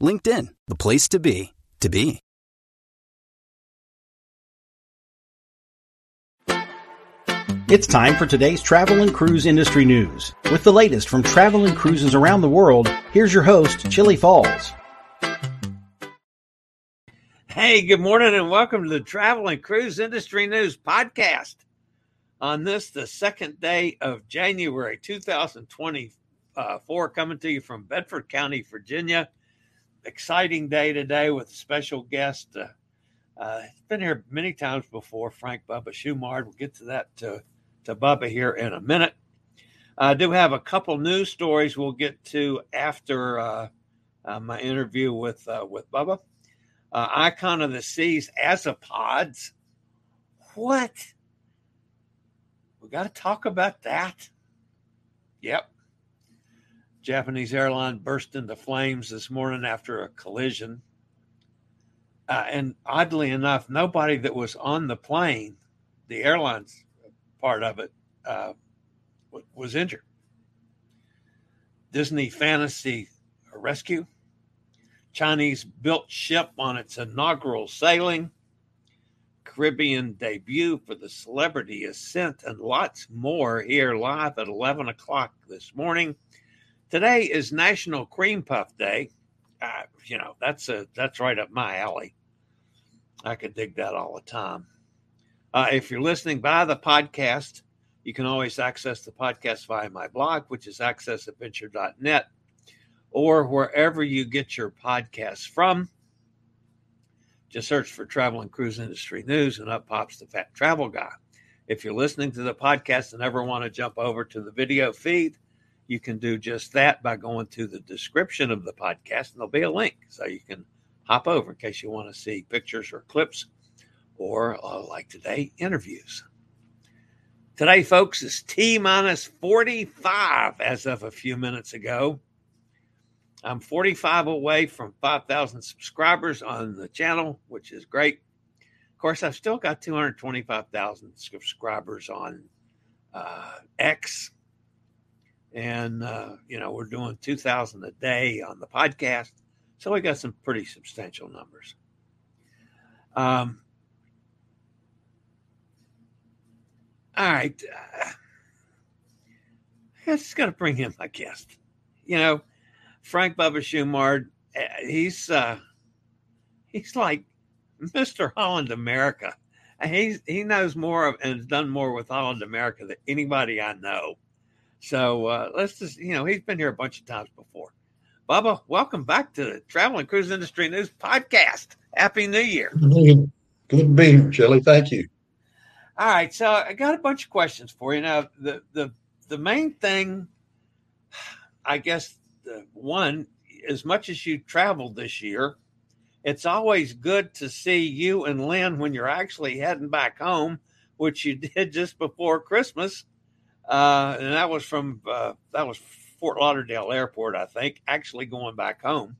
LinkedIn, the place to be, to be. It's time for today's travel and cruise industry news. With the latest from travel and cruises around the world, here's your host, Chili Falls. Hey, good morning and welcome to the Travel and Cruise Industry News podcast. On this, the second day of January 2024, coming to you from Bedford County, Virginia. Exciting day today with a special guest. He's been here many times before, Frank "Bubba" Shumard. We'll get to that, to Bubba here in a minute. I do have a couple news stories we'll get to after my interview with Bubba. Icon of the Seas, Azipods. What? We got to talk about that? Yep. Japanese airline burst into flames this morning after a collision. And oddly enough, nobody that was on the plane, the airline's part of it, was injured. Disney Fantasy rescue. Chinese-built ship on its inaugural sailing. Caribbean debut for the Celebrity Ascent, and lots more here live at 11 o'clock this morning. Today is National Cream Puff Day. That's right up my alley. I could dig that all the time. If you're listening by the podcast, you can always access the podcast via my blog, which is accessadventure.net, or wherever you get your podcasts from. Just search for Travel and Cruise Industry News, and up pops the Fat Travel Guy. If you're listening to the podcast and ever want to jump over to the video feed, you can do just that by going to the description of the podcast, and there'll be a link. So you can hop over in case you want to see pictures or clips or, like today, interviews. Today, folks, is T-minus 45 as of a few minutes ago. I'm 45 away from 5,000 subscribers on the channel, which is great. Of course, I've still got 225,000 subscribers on X. And, we're doing 2,000 a day on the podcast. So we got some pretty substantial numbers. All right. I just got to bring in my guest. Frank "Bubba" Shumard, he's like Mr. Holland America. He knows more of, and has done more with Holland America than anybody I know. So let's just, he's been here a bunch of times before. Bubba, welcome back to the Travel and Cruise Industry News podcast. Happy New Year. Good to be here, Shelley. Thank you. All right. So I got a bunch of questions for you. Now, the main thing, I guess, one, as much as you traveled this year, it's always good to see you and Lynn when you're actually heading back home, which you did just before Christmas. And that was from Fort Lauderdale Airport, I think, actually going back home.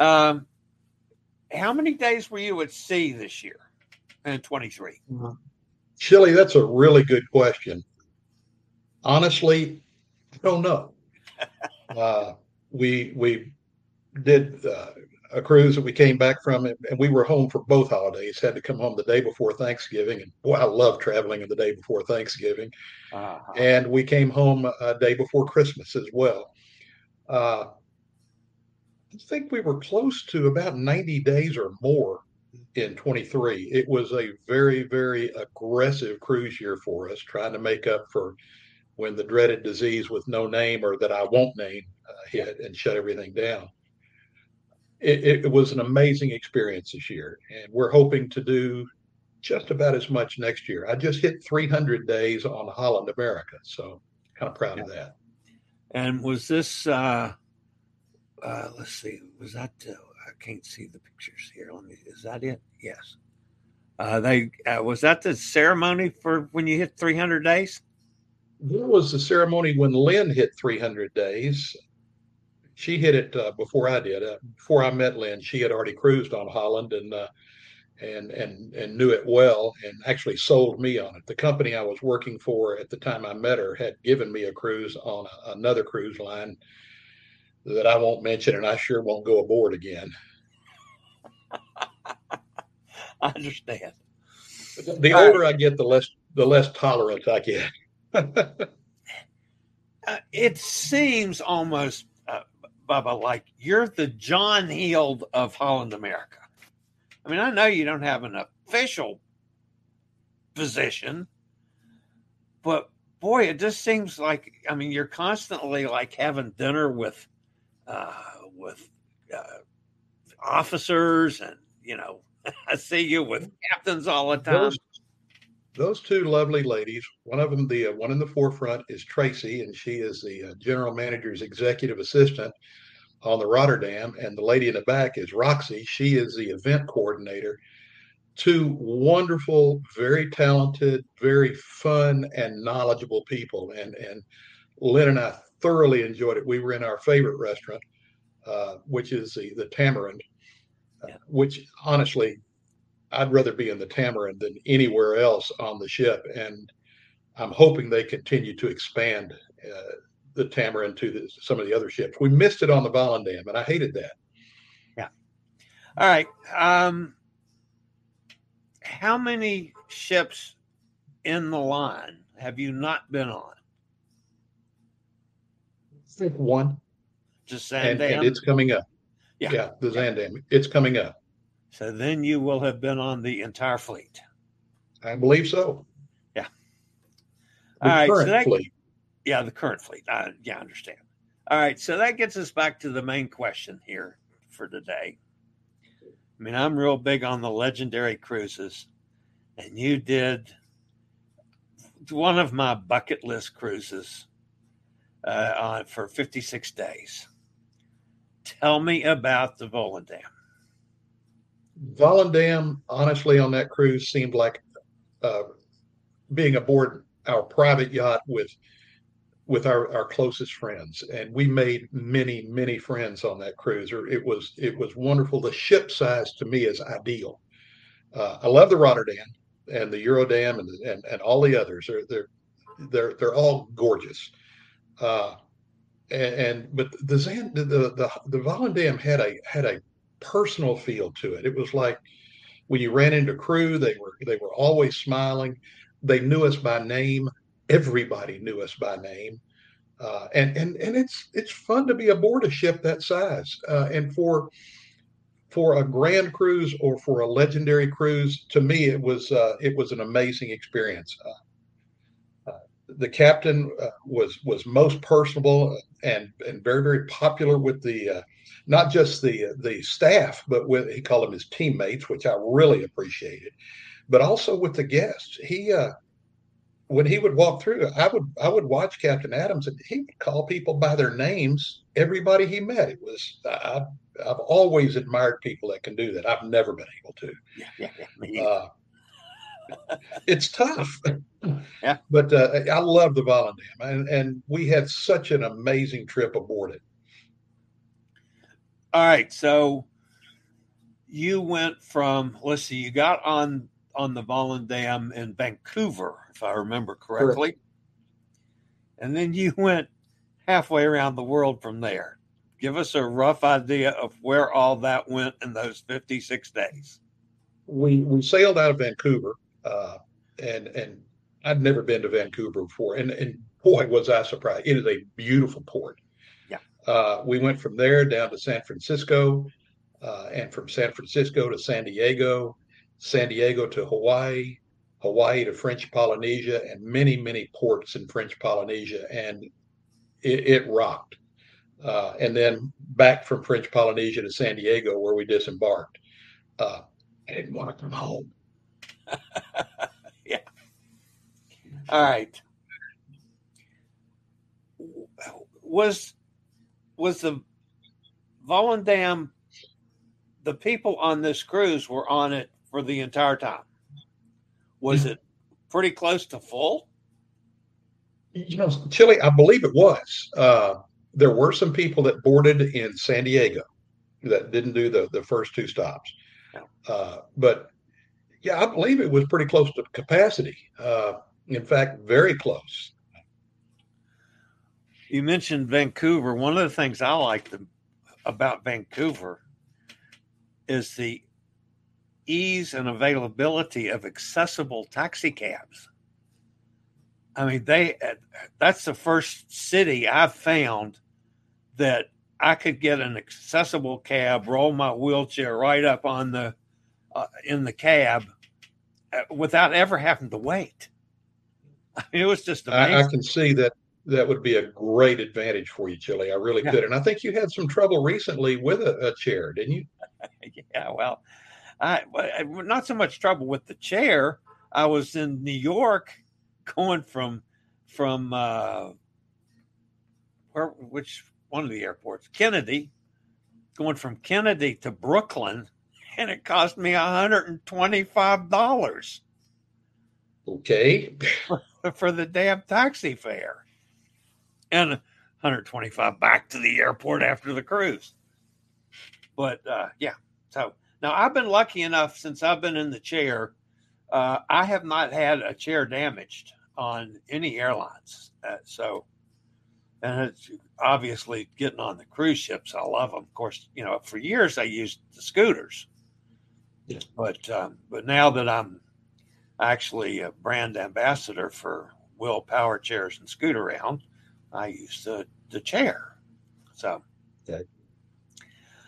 How many days were you at sea this year in 23? Chili, that's a really good question. Honestly, I don't know. We did a cruise that we came back from, and we were home for both holidays. Had to come home the day before Thanksgiving, and boy, I love traveling on the day before Thanksgiving. Uh-huh. And we came home a day before Christmas as well. think we were close to about 90 days or more in 23. It was a very, very aggressive cruise year for us, trying to make up for when the dreaded disease with no name, or that I won't name, hit and shut everything down. It was an amazing experience this year, and we're hoping to do just about as much next year. I just hit 300 days on Holland America, so kind of proud of that. And was this, let's see, was that, I can't see the pictures here. Let me, is that it? Yes. Was that the ceremony for when you hit 300 days? There was the ceremony when Lynn hit 300 days. She hit it before I did. Before I met Lynn, she had already cruised on Holland and knew it well, and actually sold me on it. The company I was working for at the time I met her had given me a cruise on another cruise line that I won't mention, and I sure won't go aboard again. I understand. The older I get, the less tolerant I get. It seems almost, Bubba, like you're the John Heald of Holland America. I mean, I know you don't have an official position, but boy, it just seems like, I mean, you're constantly like having dinner with officers, and, you know, I see you with captains all the time. Those two lovely ladies, one of them, the one in the forefront is Tracy, and she is the general manager's executive assistant on the Rotterdam. And the lady in the back is Roxy. She is the event coordinator. Two wonderful, very talented, very fun and knowledgeable people. And Lynn and I thoroughly enjoyed it. We were in our favorite restaurant, which is the Tamarind, which honestly, I'd rather be in the Tamarind than anywhere else on the ship. And I'm hoping they continue to expand the Tamarind to some of the other ships. We missed it on the Volendam, and I hated that. Yeah. All right. How many ships in the line have you not been on? I think one. Just Zandam. And it's coming up. Yeah, the Zandam. It's coming up. So then you will have been on the entire fleet. I believe so. Yeah. All right. So that, fleet. Yeah, the current fleet. I understand. All right. So that gets us back to the main question here for today. I mean, I'm real big on the legendary cruises, and you did one of my bucket list cruises for 56 days. Tell me about the Volendam. Volendam, honestly, on that cruise seemed like being aboard our private yacht with our closest friends. And we made many, many friends on that cruise. It was wonderful. The ship size to me is ideal. I love the Rotterdam and the Eurodam and all the others. They're all gorgeous. But the Volendam had a personal feel to it. It was like when you ran into crew, they were always smiling. They knew us by name. Everybody knew us by name. And it's fun to be aboard a ship that size. And for a grand cruise or for a legendary cruise, to me it was an amazing experience. The captain was most personable and very, very popular with the not just the staff, but with, he called them his teammates, which I really appreciated, but also with the guests. He when he would walk through, I would watch Captain Adams, and he would call people by their names, everybody he met. It was I've always admired people that can do that. I've never been able to. Yeah. It's tough. Yeah. But I love the Volendam, and we had such an amazing trip aboard it. All right, so you went from, let's see, you got on the Volendam in Vancouver, if I remember correctly. Correct. And then you went halfway around the world from there. Give us a rough idea of where all that went in those 56 days. We sailed out of Vancouver, and I'd never been to Vancouver before, and boy, was I surprised. It is a beautiful port. Yeah. We went from there down to San Francisco, and from San Francisco to San Diego, San Diego to Hawaii, Hawaii to French Polynesia, and many, many ports in French Polynesia. And it rocked. And then back from French Polynesia to San Diego, where we disembarked. I didn't want to come home. Yeah. All right. Was the Volendam, the people on this cruise were on it for the entire time? Was it pretty close to full? You know, Chile, I believe it was. There were some people that boarded in San Diego that didn't do the first two stops. But yeah, I believe it was pretty close to capacity. In fact, very close. You mentioned Vancouver. One of the things I like about Vancouver is the ease and availability of accessible taxi cabs. I mean, that's the first city I've found that I could get an accessible cab, roll my wheelchair right up on the in the cab without ever having to wait. I mean, it was just amazing. I can see that. That would be a great advantage for you, Chili. I really could. And I think you had some trouble recently with a chair, didn't you? Yeah, well, I not so much trouble with the chair. I was in New York going from which one of the airports? Kennedy. Going from Kennedy to Brooklyn, and it cost me $125. Okay. For the damn taxi fare. And 125 back to the airport after the cruise. But yeah, so now I've been lucky enough since I've been in the chair. I have not had a chair damaged on any airlines. And it's obviously getting on the cruise ships. I love them. Of course, you know, for years I used the scooters, but now that I'm actually a brand ambassador for Will Power Chairs and Scooter Round, I use the chair. So,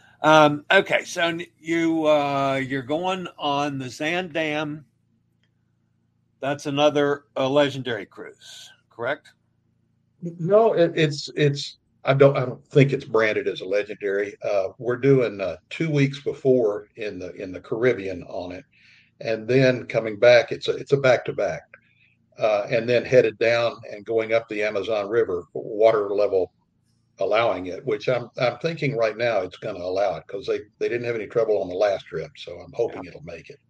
okay. So you're going on the Zandam. That's another legendary cruise, correct? No, it's. I don't think it's branded as a legendary. We're doing 2 weeks before in the Caribbean on it, and then coming back. It's a back to back. And then headed down and going up the Amazon River, water level allowing it, which I'm thinking right now it's going to allow it because they didn't have any trouble on the last trip, so I'm hoping it'll make it.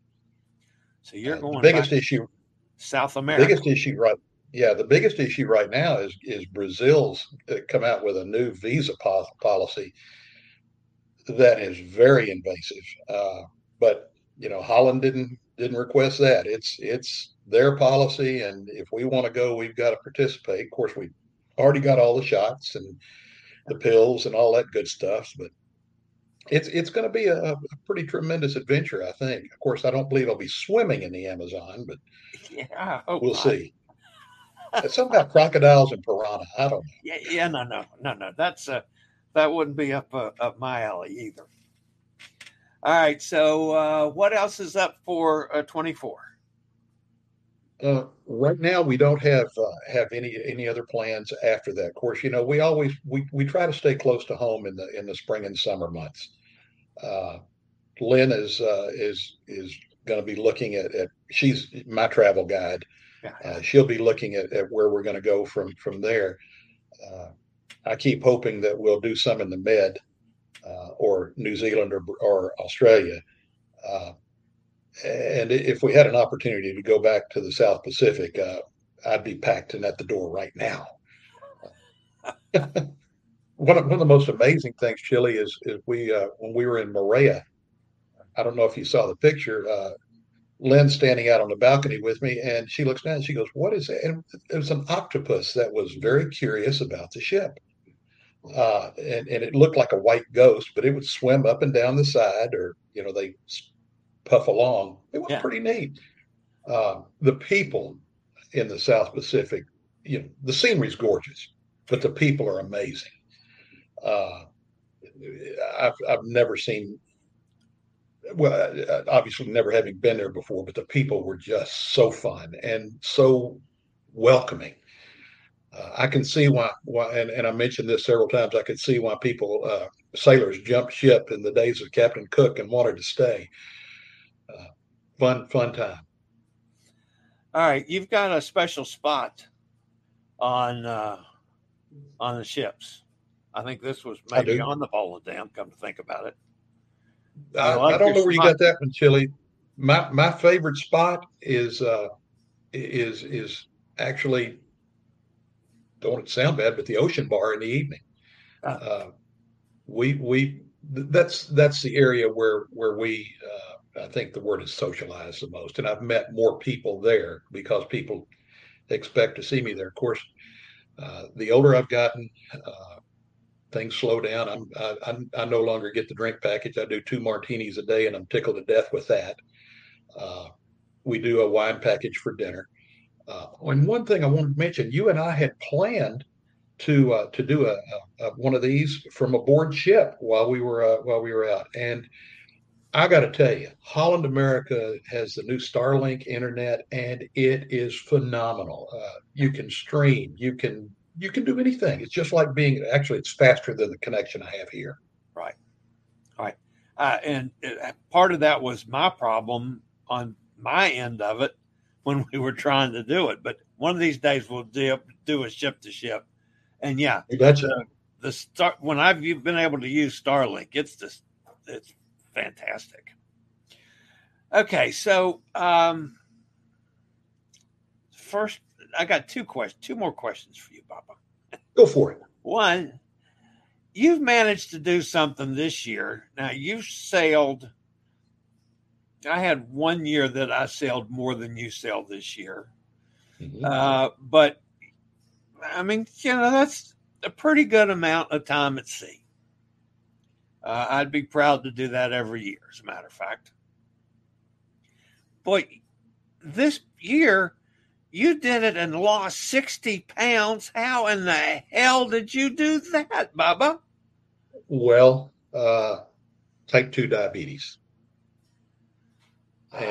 So you're going the biggest issue, South America. The biggest issue right now is Brazil's come out with a new visa policy that is very invasive. But you know, Holland didn't request that. It's their policy, and if we want to go, we've got to participate. Of course, we already got all the shots and the pills and all that good stuff, but it's going to be a pretty tremendous adventure, I think. Of course, I don't believe I'll be swimming in the Amazon, but yeah, we'll see. Something about crocodiles and piranha. I don't know. Yeah, no. That's that wouldn't be up my alley either. All right, so what else is up for 24? Right now, we don't have any other plans after that. Of course, you know, we always we try to stay close to home in the spring and summer months. Lynn is going to be looking at she's my travel guide. She'll be looking at where we're going to go from there. I keep hoping that we'll do some in the Med or New Zealand or Australia. And if we had an opportunity to go back to the South Pacific, I'd be packed and at the door right now. One of the most amazing things, Chili, is we when we were in Morea, I don't know if you saw the picture, Lynn's standing out on the balcony with me, and she looks down and she goes, "What is that?" And it was an octopus that was very curious about the ship. And it looked like a white ghost, but it would swim up and down the side, or, you know, they puff along. It was pretty neat. The people in the South Pacific, you know, the scenery's gorgeous, but the people are amazing. I've never seen, well, obviously never having been there before, but the people were just so fun and so welcoming. I can see why, and I mentioned this several times, I could see why people, sailors jumped ship in the days of Captain Cook and wanted to stay. Fun time. All right. You've got a special spot on the ships. I think this was maybe on the Volendam, come to think about it. I don't know where you got that one, Chili. My favorite spot is actually, don't sound bad, but the Ocean Bar in the evening. That's the area where we, I think the word is socialize the most. And I've met more people there because people expect to see me there. Of course, the older I've gotten, things slow down. I no longer get the drink package. I do 2 martinis a day, and I'm tickled to death with that. We do a wine package for dinner. And one thing I wanted to mention, you and I had planned to do a one of these from aboard ship while we were out. And I got to tell you, Holland America has the new Starlink internet, and it is phenomenal. You can stream, you can do anything. It's just like being, actually, it's faster than the connection I have here. Right. All right. And part of that was my problem on my end of it when we were trying to do it. But one of these days we'll do a ship to ship. And yeah, gotcha. When I've been able to use Starlink, it's fantastic. Okay. So, first, I got two more questions for you, Bubba. Go for it. One, you've managed to do something this year. Now, you've sailed. I had one year that I sailed more than you sailed this year. Mm-hmm. But, I mean, that's a pretty good amount of time at sea. I'd be proud to do that every year, as a matter of fact. But this year, you did it and lost 60 pounds. How in the hell did you do that, Bubba? Well, type 2 diabetes, and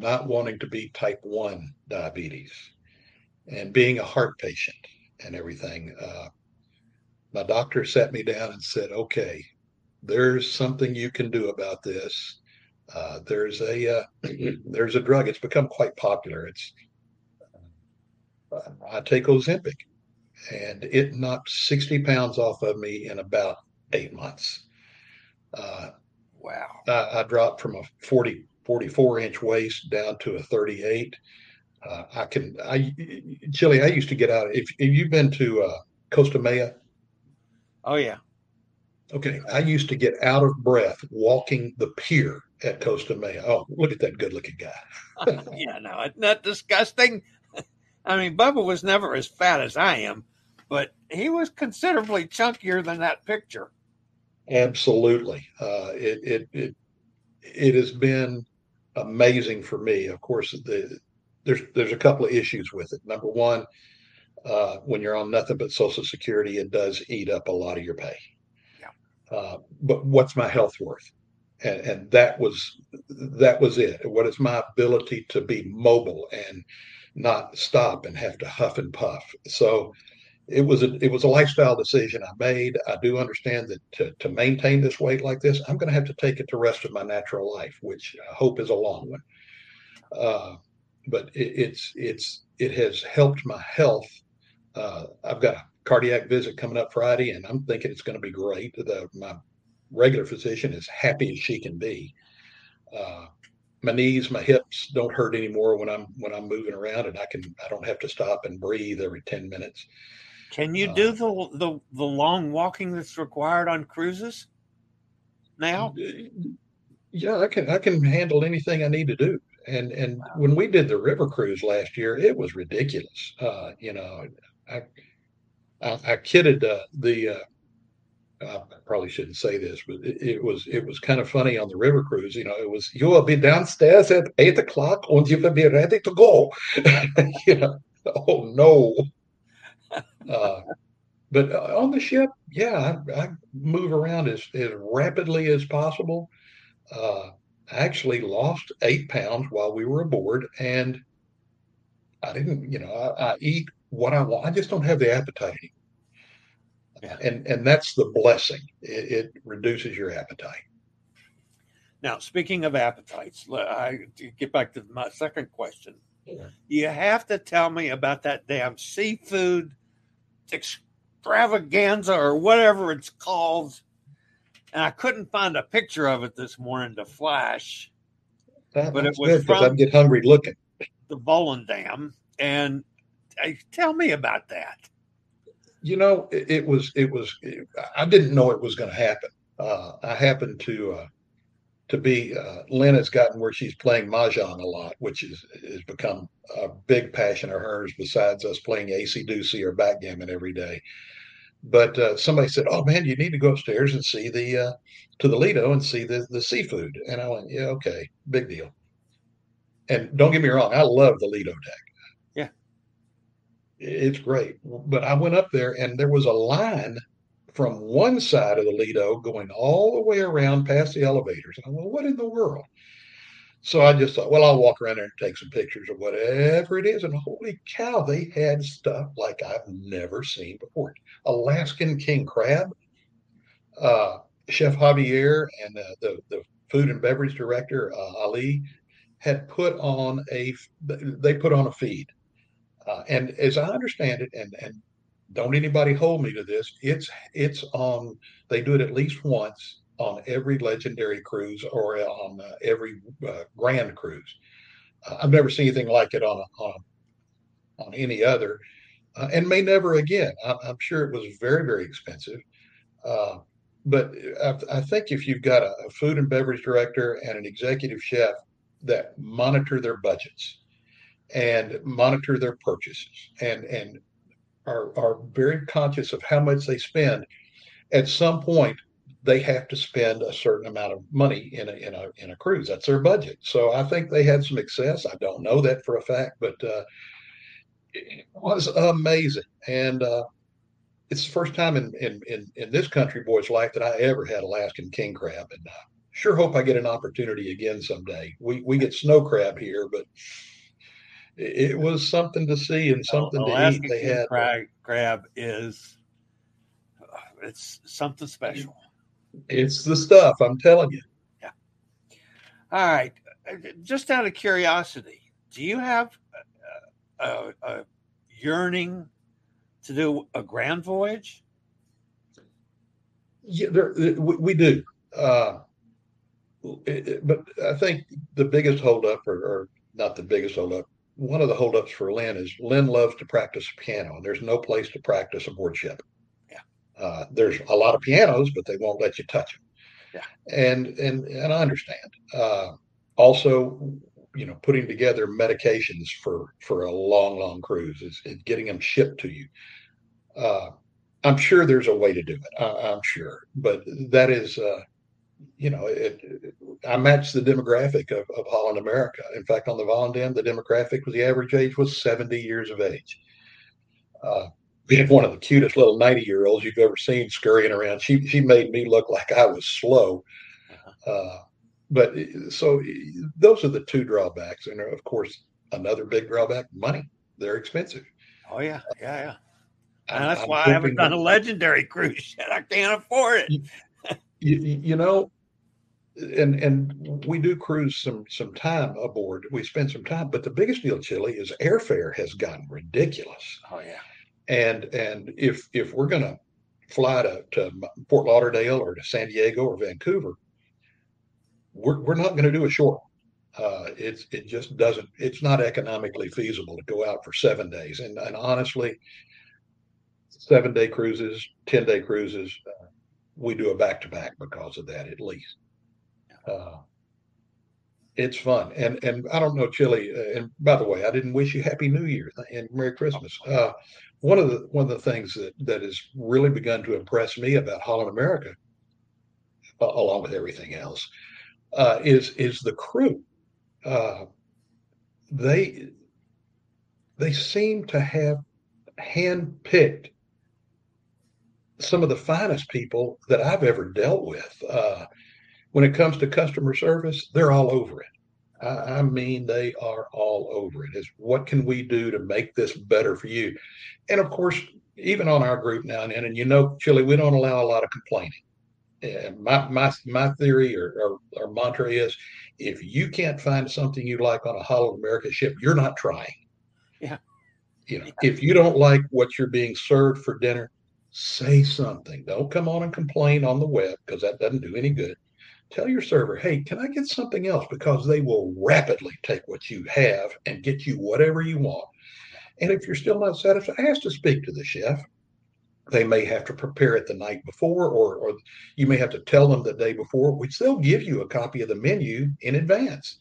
not wanting to be type 1 diabetes, and being a heart patient and everything. My doctor sat me down and said, "Okay, there's something you can do about this. There's a drug. It's become quite popular. I take Ozempic, and it knocked 60 pounds off of me in about 8 months. Wow! I dropped from a 44-inch waist down to a 38. Chili, I used to get out. If you've been to Costa Maya, oh yeah. Okay, I used to get out of breath walking the pier at Costa Maya. Oh, look at that good-looking guy. Yeah, no, isn't that disgusting? I mean, Bubba was never as fat as I am, but he was considerably chunkier than that picture. Absolutely. It has been amazing for me. Of course, there's a couple of issues with it. Number one, when you're on nothing but Social Security, it does eat up a lot of your pay. But what's my health worth? And that was it. What is my ability to be mobile and not stop and have to huff and puff? So it was a lifestyle decision I made. I do understand that to maintain this weight like this, I'm going to have to take it the rest of my natural life, which I hope is a long one. But it has helped my health. I've got a cardiac visit coming up Friday, and I'm thinking it's going to be great. My regular physician is happy as she can be. My knees, my hips don't hurt anymore when I'm moving around, and I don't have to stop and breathe every 10 minutes. Can you do the long walking that's required on cruises now? Yeah, I can handle anything I need to do. And wow. When we did the river cruise last year, it was ridiculous. I kidded I probably shouldn't say this, but it was kind of funny on the river cruise. It was, you will be downstairs at 8 o'clock and you will be ready to go. Oh no. But on the ship, yeah, I move around as rapidly as possible. I actually lost 8 pounds while we were aboard, and I didn't, I eat what I want. I just don't have the appetite anymore. Yeah. And that's the blessing. It reduces your appetite. Now, speaking of appetites, to get back to my second question. Yeah. You have to tell me about that damn seafood extravaganza or whatever it's called. And I couldn't find a picture of it this morning to flash. But it was from I'm getting hungry looking. The Volendam. And tell me about that. I didn't know it was going to happen. I happened to be, Lynn has gotten where she's playing Mahjong a lot, which has become a big passion of hers besides us playing AC-Doocy or backgammon every day. But somebody said, oh, man, you need to go upstairs and see to the Lido and see the seafood. And I went, yeah, okay, big deal. And don't get me wrong, I love the Lido deck. Yeah. It's great. But I went up there and there was a line from one side of the Lido going all the way around past the elevators. And I went, what in the world? So I just thought, well, I'll walk around there and take some pictures of whatever it is. And holy cow, they had stuff like I've never seen before. Alaskan King Crab, Chef Javier and the food and beverage director, Ali, put on a feed. And as I understand it, and don't anybody hold me to this, it's on, they do it at least once on every legendary cruise or on every grand cruise. I've never seen anything like it on any other, and may never again. I'm sure it was very, very expensive. But I think if you've got a food and beverage director and an executive chef that monitor their budgets and monitor their purchases and are very conscious of how much they spend, at some point they have to spend a certain amount of money in a cruise. That's their budget. So I think they had some excess. I don't know that for a fact, but it was amazing. And it's the first time in this country boy's life that I ever had Alaskan king crab. And I sure hope I get an opportunity again someday. We get snow crab here, but it was something to see and something to eat. They had crab is it's something special. It's the stuff, I'm telling you. Yeah. All right. Just out of curiosity, do you have a yearning to do a grand voyage? Yeah, we do. But I think the biggest holdup, or not the biggest holdup, one of the holdups for Lynn is Lynn loves to practice piano, and there's no place to practice aboard ship. Yeah. There's a lot of pianos, but they won't let you touch them. Yeah. And I understand. Also, putting together medications for a long, long cruise is getting them shipped to you. I'm sure there's a way to do it. I'm sure, but that is. I matched the demographic of Holland America. In fact, on the Volendam, the demographic was the average age was 70 years of age. We had one of the cutest little 90-year-olds you've ever seen scurrying around. She made me look like I was slow. But so those are the two drawbacks. And of course, another big drawback, money. They're expensive. Oh, yeah. Yeah, yeah. And that's why I haven't done a legendary cruise yet. I can't afford it. And we do cruise some time aboard. We spend some time, but the biggest deal, Chili, is airfare has gotten ridiculous. Oh yeah. And if we're gonna fly to Fort Lauderdale or to San Diego or Vancouver, we're not gonna do a short. It just doesn't. It's not economically feasible to go out for 7 days. And honestly, 7-day cruises, 10-day cruises. We do a back-to-back because of that, at least. It's fun. And I don't know, Chili, and by the way, I didn't wish you Happy New Year and Merry Christmas. One of the things that has really begun to impress me about Holland America, along with everything else, is the crew. They seem to have hand-picked some of the finest people that I've ever dealt with. When it comes to customer service, they're all over it. I mean, they are all over it. It's what can we do to make this better for you? And of course, even on our group now and then, and you know, Chili, we don't allow a lot of complaining. And my theory or mantra is, if you can't find something you like on a Holland America ship, you're not trying. Yeah. You know, if you don't like what you're being served for dinner, say something. Don't come on and complain on the web, because that doesn't do any good. Tell your server, hey, can I get something else? Because they will rapidly take what you have and get you whatever you want. And if you're still not satisfied, ask to speak to the chef. They may have to prepare it the night before, or you may have to tell them the day before, which they'll give you a copy of the menu in advance.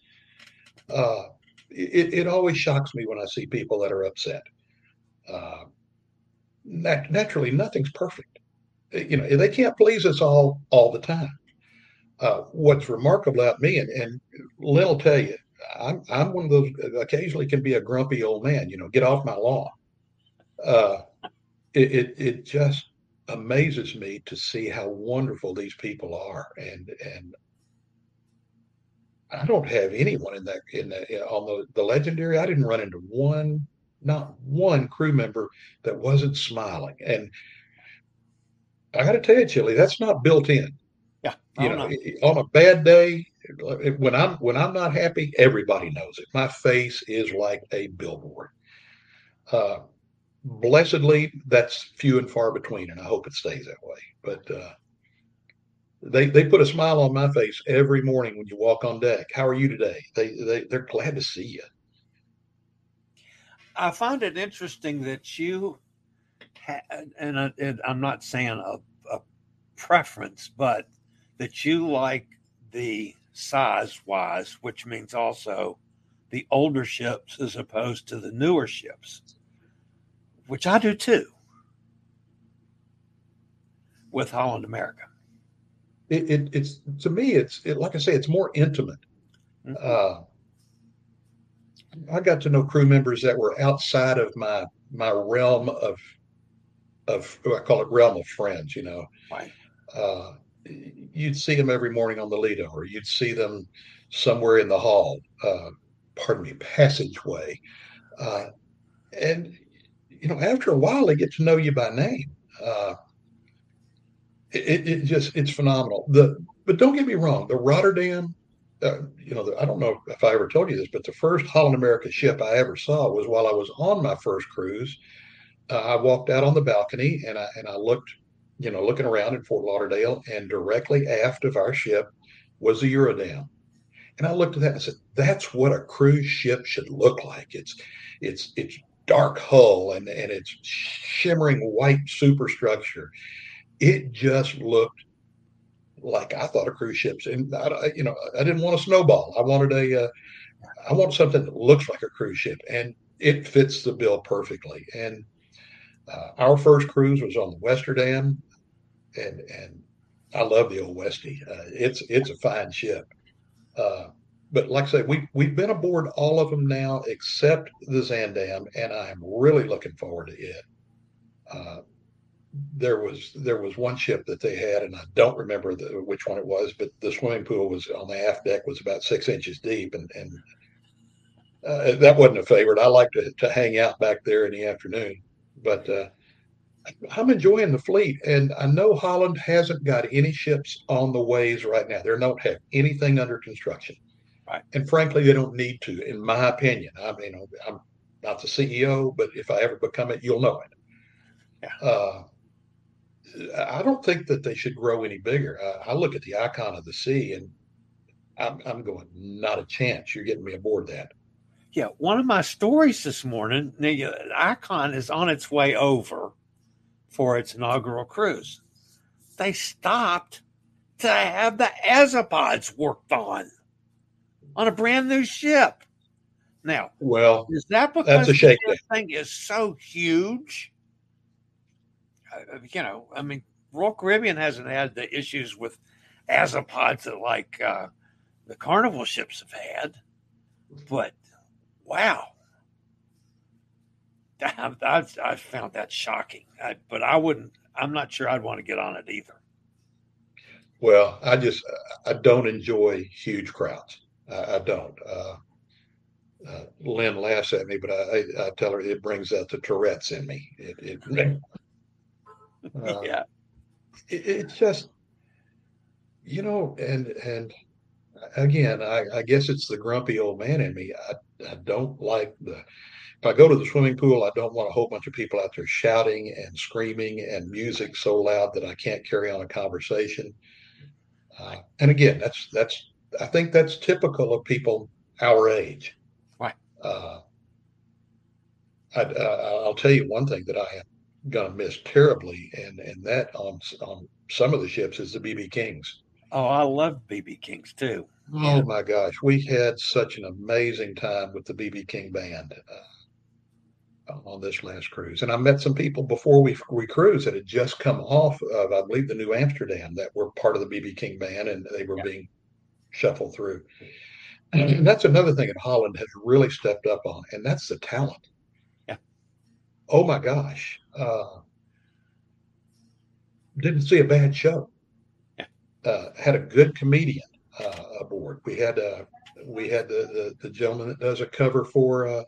It always shocks me when I see people that are upset. Naturally, nothing's perfect. You know, they can't please us all the time. What's remarkable about me, and Lynn will tell you, I'm one of those, occasionally can be a grumpy old man, you know, get off my lawn. It just amazes me to see how wonderful these people are. And I don't have anyone on the Legendary. I didn't run into not one crew member that wasn't smiling. And I got to tell you, Chili, that's not built in. Yeah, you know, on a bad day, when I'm not happy, everybody knows it. My face is like a billboard. Blessedly, that's few and far between, and I hope it stays that way. But they put a smile on my face every morning when you walk on deck. How are you today? They're glad to see you. I found it interesting that you had, and I'm not saying a preference, but that you like the size-wise, which means also the older ships as opposed to the newer ships, which I do too, with Holland America. It's to me, it's like I say, it's more intimate. Mm-hmm. I got to know crew members that were outside of my realm of I call it realm of friends. You know, right. You'd see them every morning on the Lido, or you'd see them somewhere in the hall. Passageway, and you know, after a while, they get to know you by name. It's phenomenal. But don't get me wrong, the Rotterdam, I don't know if I ever told you this, but the first Holland America ship I ever saw was while I was on my first cruise. I walked out on the balcony and I looked, you know, looking around in Fort Lauderdale, and directly aft of our ship was the Eurodam. And I looked at that and I said, that's what a cruise ship should look like. It's dark hull and its shimmering white superstructure. It just looked like I thought of cruise ships, and I didn't want a snowball. I wanted I want something that looks like a cruise ship, and it fits the bill perfectly. And our first cruise was on the Westerdam, and I love the old Westie. It's a fine ship. But like I say, we've been aboard all of them now except the Zandam, and I'm really looking forward to it. There was one ship that they had, and I don't remember which one it was, but the swimming pool was on the aft deck, was about 6 inches deep, and that wasn't a favorite. I like to hang out back there in the afternoon, but I'm enjoying the fleet, and I know Holland hasn't got any ships on the ways right now. They don't have anything under construction. Right. And frankly, they don't need to, in my opinion. I mean, I'm not the CEO, but if I ever become it, you'll know it. Yeah. I don't think that they should grow any bigger. I look at the Icon of the Sea, and I'm going, not a chance. You're getting me aboard that. Yeah, one of my stories this morning, the Icon is on its way over for its inaugural cruise. They stopped to have the Azipods worked on a brand new ship. Now, well, is that because this thing is so huge? You know, I mean, Royal Caribbean hasn't had the issues with Azipods that like the Carnival ships have had, but wow, I found that shocking. But I wouldn't. I'm not sure I'd want to get on it either. Well, I don't enjoy huge crowds. I don't. Lynn laughs at me, but I tell her it brings out the Tourette's in me. Yeah. It's just, you know, and again, I guess it's the grumpy old man in me. I don't like if I go to the swimming pool, I don't want a whole bunch of people out there shouting and screaming and music so loud that I can't carry on a conversation. And again, I think that's typical of people our age. Right. I'll tell you one thing that I am going to miss terribly, and that on some of the ships is the B.B. Kings. Oh, I love B.B. Kings too. Oh my gosh, we had such an amazing time with the B.B. King band on this last cruise, and I met some people before we cruised that had just come off of, I believe, the New Amsterdam that were part of the B.B. King band, and they were being shuffled through. And that's another thing that Holland has really stepped up on, and that's the talent. Yeah. Oh my gosh, didn't see a bad show. Had a good comedian aboard. We had the gentleman that does a cover for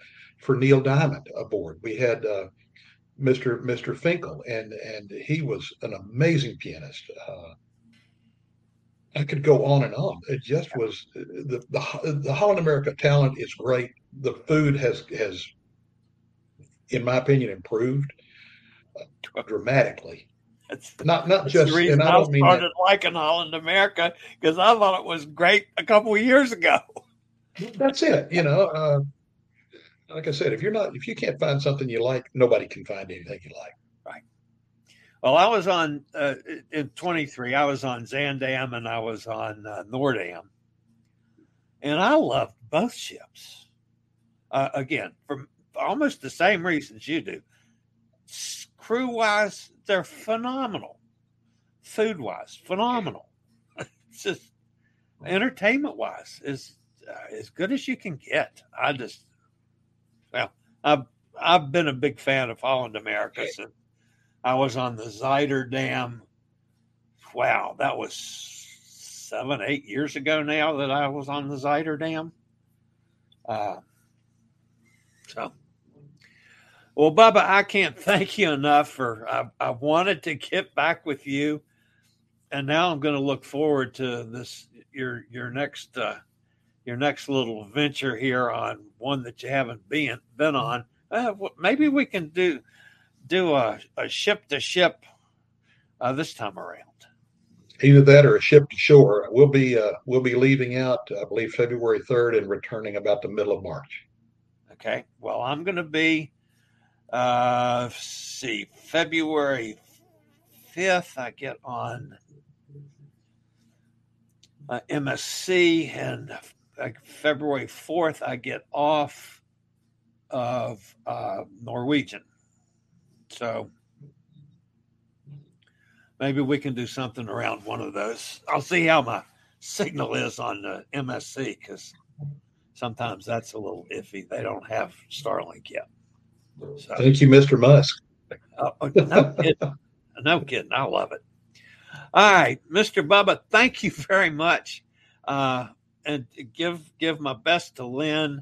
Neil Diamond aboard. We had Mr. Finkel, and he was an amazing pianist. I could go on and on. It just was the Holland America talent is great. The food has, in my opinion, improved dramatically. Not just the reason I started liking Holland America, because I thought it was great a couple of years ago. That's it. You know, like I said, if you can't find something you like, nobody can find anything you like. Right. Well, I was on in 23. I was on Zandam and I was on Noordam, and I loved both ships. Again, for almost the same reasons you do. Crew wise, they're phenomenal. Food wise, phenomenal. It's just entertainment wise is as good as you can get. I've been a big fan of Holland America since I was on the Zuiderdam. Wow, that was 7-8 years ago now that I was on the Zuiderdam. Well, Bubba, I can't thank you enough for I wanted to get back with you, and now I'm going to look forward to this your next little venture here on one that you haven't been on. Maybe we can do a ship to ship this time around. Either that or a ship to shore. We'll be leaving out, I believe, February 3rd and returning about the middle of March. Okay. Well, I'm going to be. February 5th, I get on MSC, and February 4th, I get off of Norwegian. So maybe we can do something around one of those. I'll see how my signal is on the MSC, because sometimes that's a little iffy. They don't have Starlink yet. So, thank you, Mr. Musk. No kidding. No kidding. I love it. All right, Mr. Bubba, thank you very much. And give my best to Lynn,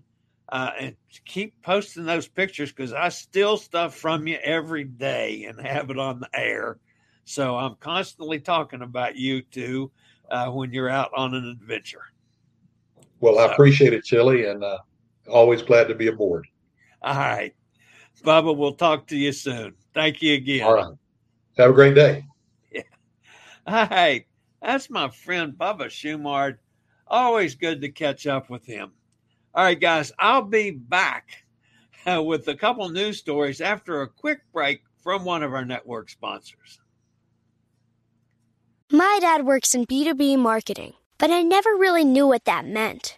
and keep posting those pictures, because I steal stuff from you every day and have it on the air. So I'm constantly talking about you two when you're out on an adventure. Well, I appreciate it, Chili, and always glad to be aboard. All right. Bubba, we'll talk to you soon. Thank you again. All right. Have a great day. Yeah. All right. That's my friend, Bubba Shumard. Always good to catch up with him. All right, guys, I'll be back with a couple news stories after a quick break from one of our network sponsors. My dad works in B2B marketing, but I never really knew what that meant.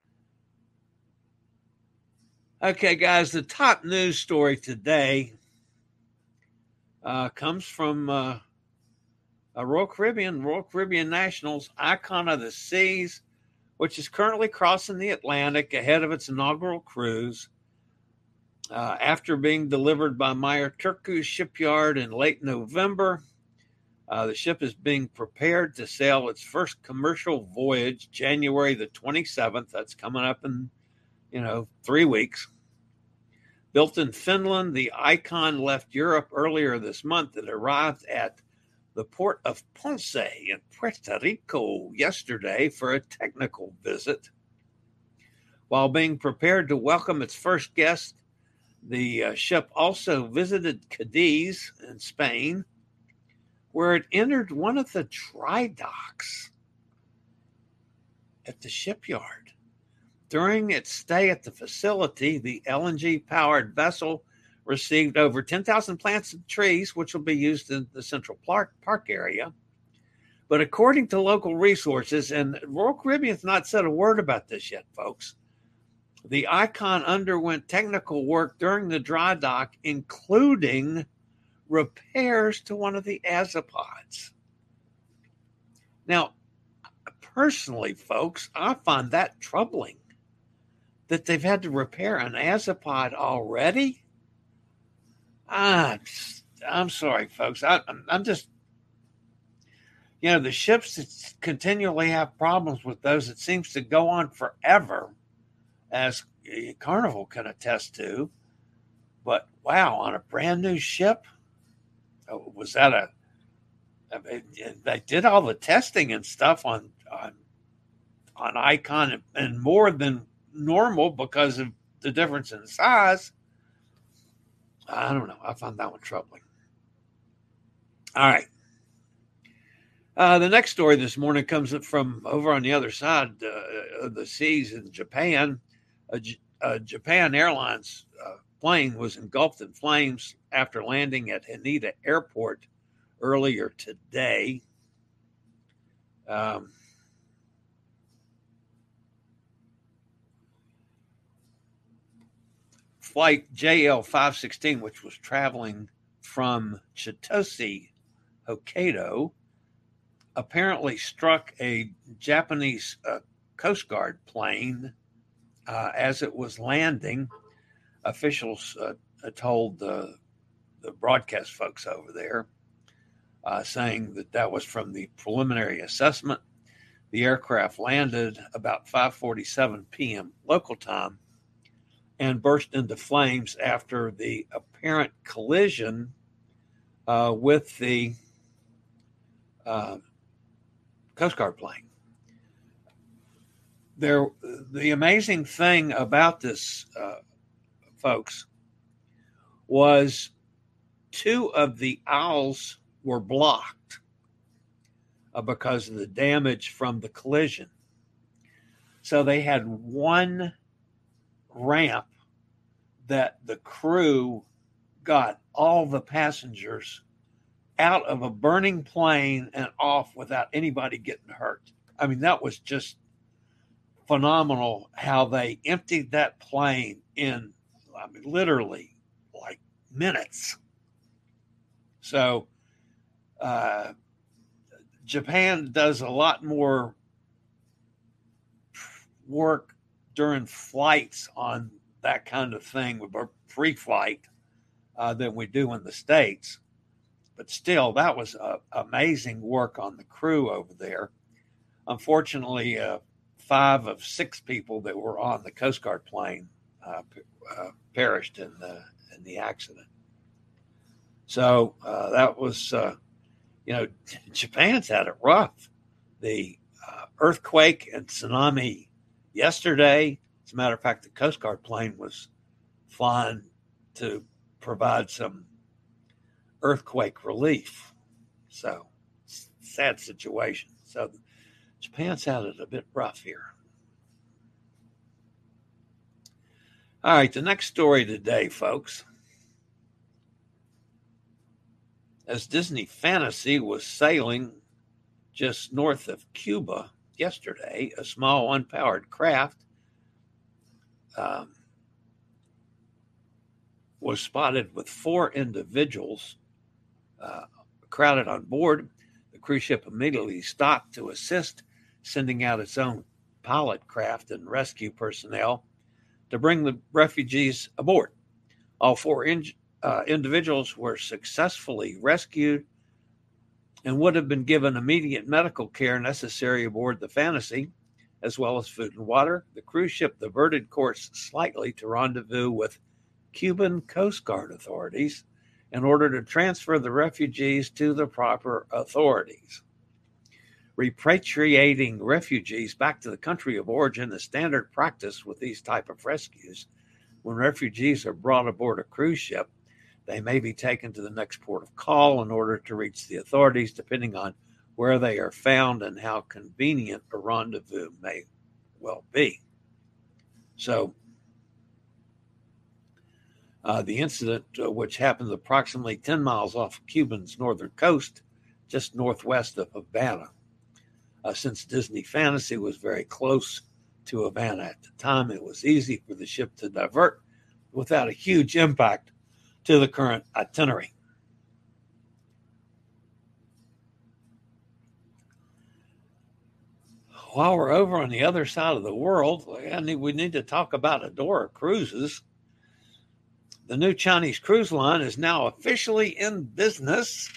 Okay, guys, the top news story today comes from Royal Caribbean Nationals, Icon of the Seas, which is currently crossing the Atlantic ahead of its inaugural cruise. After being delivered by Meyer Turku Shipyard in late November, the ship is being prepared to sail its first commercial voyage, January the 27th. That's coming up in, 3 weeks. Built in Finland, the Icon left Europe earlier this month and arrived at the port of Ponce in Puerto Rico yesterday for a technical visit. While being prepared to welcome its first guest, the ship also visited Cadiz in Spain, where it entered one of the dry docks at the shipyard. During its stay at the facility, the LNG-powered vessel received over 10,000 plants and trees, which will be used in the Central Park area. But according to local resources, and Royal Caribbean's not said a word about this yet, folks, the Icon underwent technical work during the dry dock, including repairs to one of the Azipods. Now, personally, folks, I find that troubling that they've had to repair an Azipod already. I'm sorry, folks. I'm just, the ships that continually have problems with those, it seems to go on forever, as Carnival can attest to. But wow, on a brand new ship, was that a? I mean, they did all the testing and stuff on Icon and more than normal because of the difference in size. I don't know. I found that one troubling. All right. The next story this morning comes from over on the other side of the seas in Japan. A Japan Airlines plane was engulfed in flames after landing at Haneda Airport earlier today. Flight JL516, which was traveling from Chitose, Hokkaido, apparently struck a Japanese Coast Guard plane as it was landing. Officials told the broadcast folks over there, saying that was from the preliminary assessment. The aircraft landed about 5:47 p.m. local time and burst into flames after the apparent collision with the Coast Guard plane. The amazing thing about this, folks, was two of the aisles were blocked because of the damage from the collision. So they had one ramp that the crew got all the passengers out of a burning plane and off without anybody getting hurt. I mean, that was just phenomenal how they emptied that plane in, literally like minutes. So Japan does a lot more work during flights on that kind of thing, with pre-flight, than we do in the States. But still, that was amazing work on the crew over there. Unfortunately, 5 of 6 people that were on the Coast Guard plane perished in the accident. So that was you know, Japan's had it rough. The earthquake and tsunami yesterday. As a matter of fact, the Coast Guard plane was flying to provide some earthquake relief. So, sad situation. So, Japan's had it a bit rough here. All right, the next story today, folks. As Disney Fantasy was sailing just north of Cuba yesterday, a small unpowered craft was spotted with four individuals crowded on board. The cruise ship immediately stopped to assist, sending out its own pilot craft and rescue personnel to bring the refugees aboard. All four individuals were successfully rescued and would have been given immediate medical care necessary aboard the Fantasy, as well as food and water. The cruise ship diverted course slightly to rendezvous with Cuban Coast Guard authorities in order to transfer the refugees to the proper authorities. Repatriating refugees back to the country of origin is standard practice with these type of rescues. When refugees are brought aboard a cruise ship, they may be taken to the next port of call in order to reach the authorities, depending on where they are found and how convenient a rendezvous may well be. So, the incident, which happened approximately 10 miles off Cuba's northern coast, just northwest of Havana. Since Disney Fantasy was very close to Havana at the time, it was easy for the ship to divert without a huge impact to the current itinerary. While we're over on the other side of the world, we need to talk about Adora Cruises. The new Chinese cruise line is now officially in business,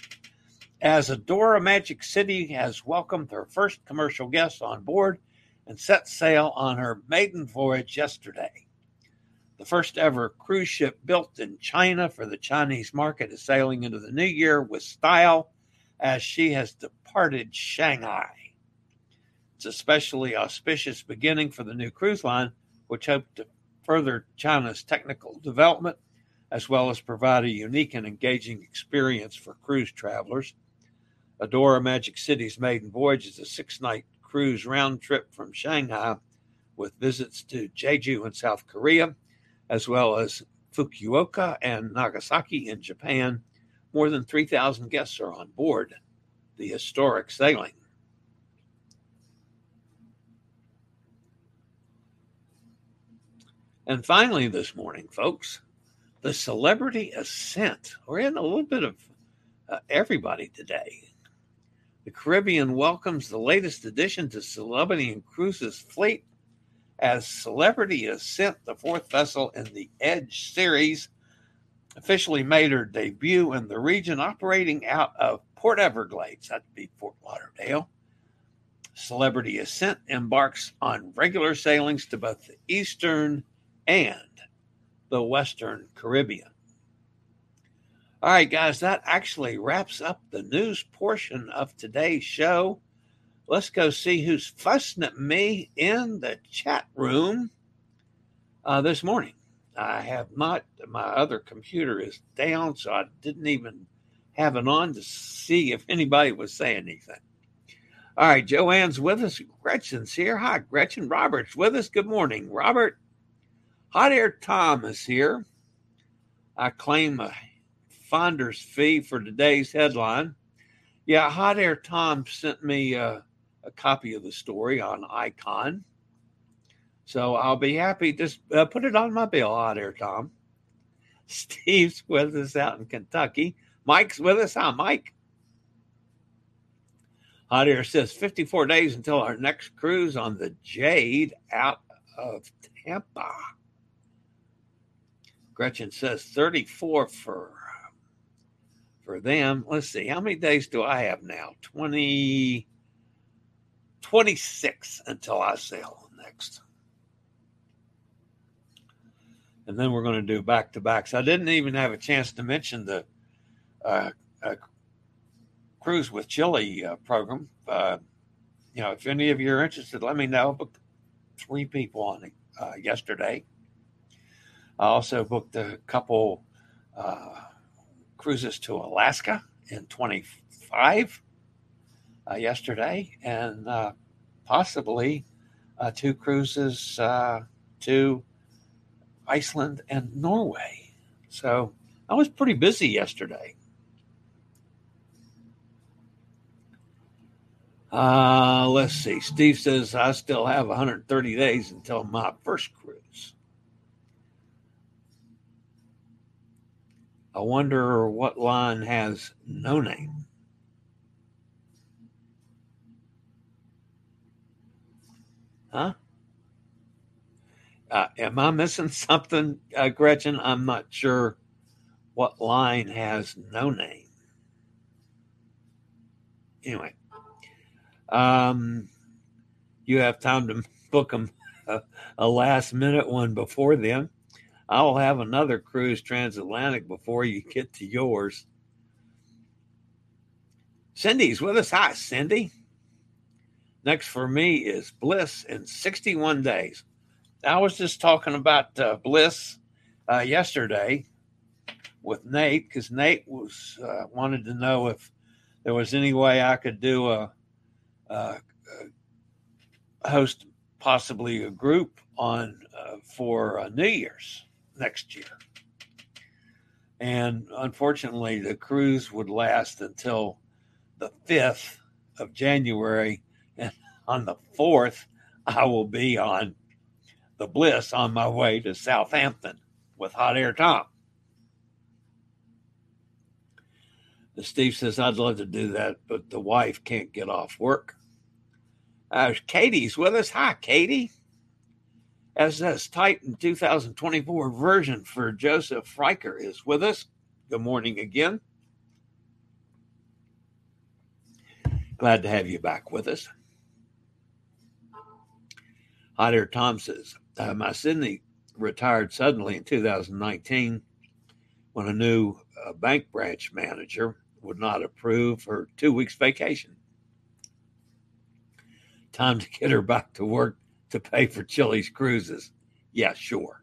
as Adora Magic City has welcomed her first commercial guests on board and set sail on her maiden voyage yesterday. The first ever cruise ship built in China for the Chinese market is sailing into the new year with style, as she has departed Shanghai. It's a especially auspicious beginning for the new cruise line, which hopes to further China's technical development, as well as provide a unique and engaging experience for cruise travelers. Adora Magic City's maiden voyage is a 6-night cruise round trip from Shanghai, with visits to Jeju in South Korea, as well as Fukuoka and Nagasaki in Japan. More than 3,000 guests are on board the historic sailing. And finally this morning, folks, the Celebrity Ascent. We're in a little bit of everybody today. The Caribbean welcomes the latest addition to Celebrity and Cruises fleet as Celebrity Ascent, the fourth vessel in the Edge series, officially made her debut in the region, operating out of Port Everglades. That'd be Fort Lauderdale. Celebrity Ascent embarks on regular sailings to both the Eastern and the Western Caribbean. All right, guys, that actually wraps up the news portion of today's show. Let's go see who's fussing at me in the chat room this morning. I have not, my other computer is down, so I didn't even have it on to see if anybody was saying anything. All right, Joanne's with us. Gretchen's here. Hi, Gretchen. Robert's with us. Good morning, Robert. Hot Air Tom is here. I claim a finder's fee for today's headline. Yeah, Hot Air Tom sent me a copy of the story on Icon. So I'll be happy. Just put it on my bill, Hot Air Tom. Steve's with us out in Kentucky. Mike's with us. Hi, Mike. Hot Air says 54 days until our next cruise on the Jade out of Tampa. Gretchen says 34 for them. Let's see. How many days do I have now? 26 until I sail next. And then we're going to do back-to-backs. I didn't even have a chance to mention the Cruise with Chili program. You know, if any of you are interested, let me know. Booked 3 people on it yesterday. I also booked a couple cruises to Alaska in 25 yesterday, and possibly 2 cruises to Iceland and Norway. So I was pretty busy yesterday. Let's see. Steve says, I still have 130 days until my first cruise. I wonder what line has no name. Huh? Am I missing something, Gretchen? I'm not sure what line has no name. Anyway. You have time to book them a last-minute one before then. I'll have another cruise transatlantic before you get to yours. Cindy's with us. Hi, Cindy. Next for me is Bliss in 61 days. I was just talking about Bliss yesterday with Nate, because Nate was wanted to know if there was any way I could do host possibly a group on for New Year's next year. And unfortunately, the cruise would last until the 5th of January. And on the 4th, I will be on the Bliss on my way to Southampton with Hot Air Tom. Steve says, I'd love to do that, but the wife can't get off work. Katie's with us. Hi, Katie. SS Titan 2024 version for Joseph Friker is with us. Good morning again. Glad to have you back with us. Hot Air Tom says, my Sydney retired suddenly in 2019 when a new bank branch manager would not approve her 2 weeks vacation. Time to get her back to work to pay for Chili's cruises. Yeah, sure.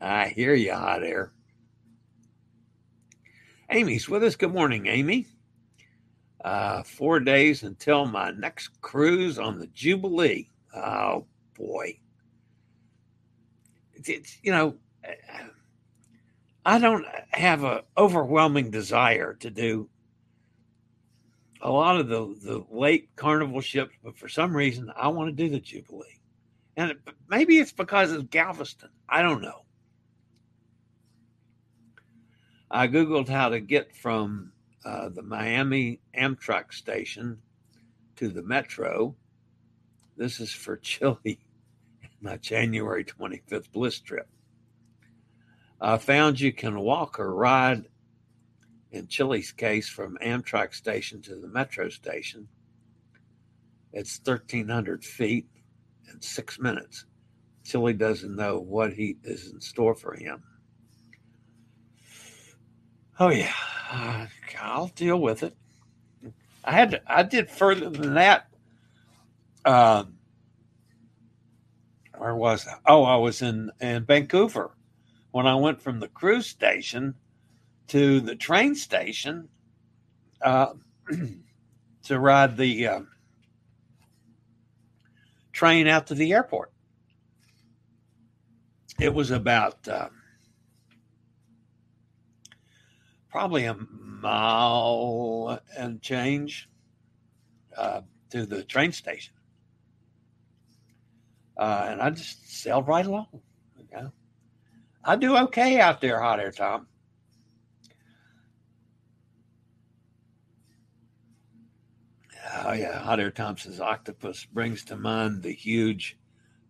I hear you, Hot Air. Amy's with us. Good morning, Amy. 4 days until my next cruise on the Jubilee. Oh, boy. It's you know, I don't have an overwhelming desire to do a lot of the late Carnival ships, but for some reason, I want to do the Jubilee. And maybe it's because of Galveston. I don't know. I Googled how to get from the Miami Amtrak station to the Metro. This is for Chile, my January 25th Bliss trip. I found you can walk or ride, in Chili's case, from Amtrak station to the Metro station. It's 1,300 feet and 6 minutes. Chili doesn't know what he is in store for him. Oh, yeah. I'll deal with it. I did further than that. Where was I? Oh, I was in Vancouver. When I went from the cruise station to the train station to ride the train out to the airport, it was about probably a mile and change to the train station, and I just sailed right along. You know? I do okay out there, Hot Air Tom. Oh, yeah. Hot Air Tom says octopus brings to mind the huge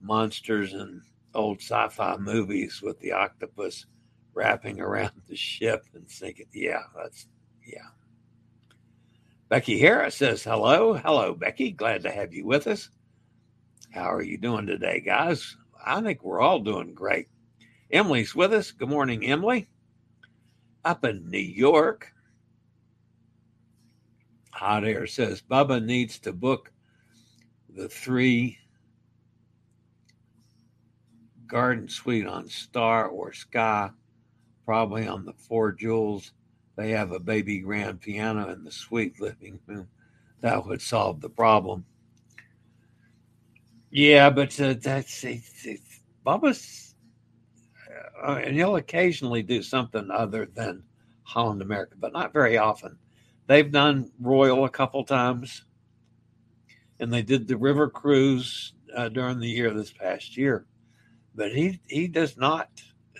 monsters in old sci-fi movies with the octopus wrapping around the ship and sinking. Yeah, yeah. Becky Harris says hello. Hello, Becky. Glad to have you with us. How are you doing today, guys? I think we're all doing great. Emily's with us. Good morning, Emily. Up in New York, Hot Air says, Bubba needs to book the 3 garden suite on Star or Sky, probably on the 4 Jewels. They have a baby grand piano in the suite living room. That would solve the problem. Yeah, but that's Bubba's, and he'll occasionally do something other than Holland America, but not very often. They've done Royal a couple times, and they did the river cruise during the year this past year. But he does not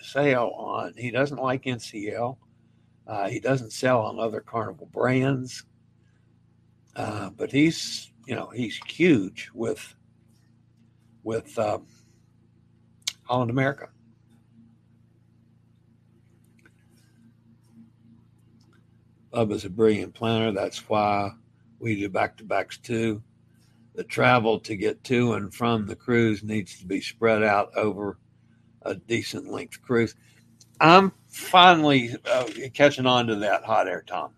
sail on. He doesn't like NCL. He doesn't sell on other Carnival brands. But he's huge with Holland America. Bubba's a brilliant planner. That's why we do back-to-backs too. The travel to get to and from the cruise needs to be spread out over a decent length cruise. I'm finally catching on to that, Hot Air Tom.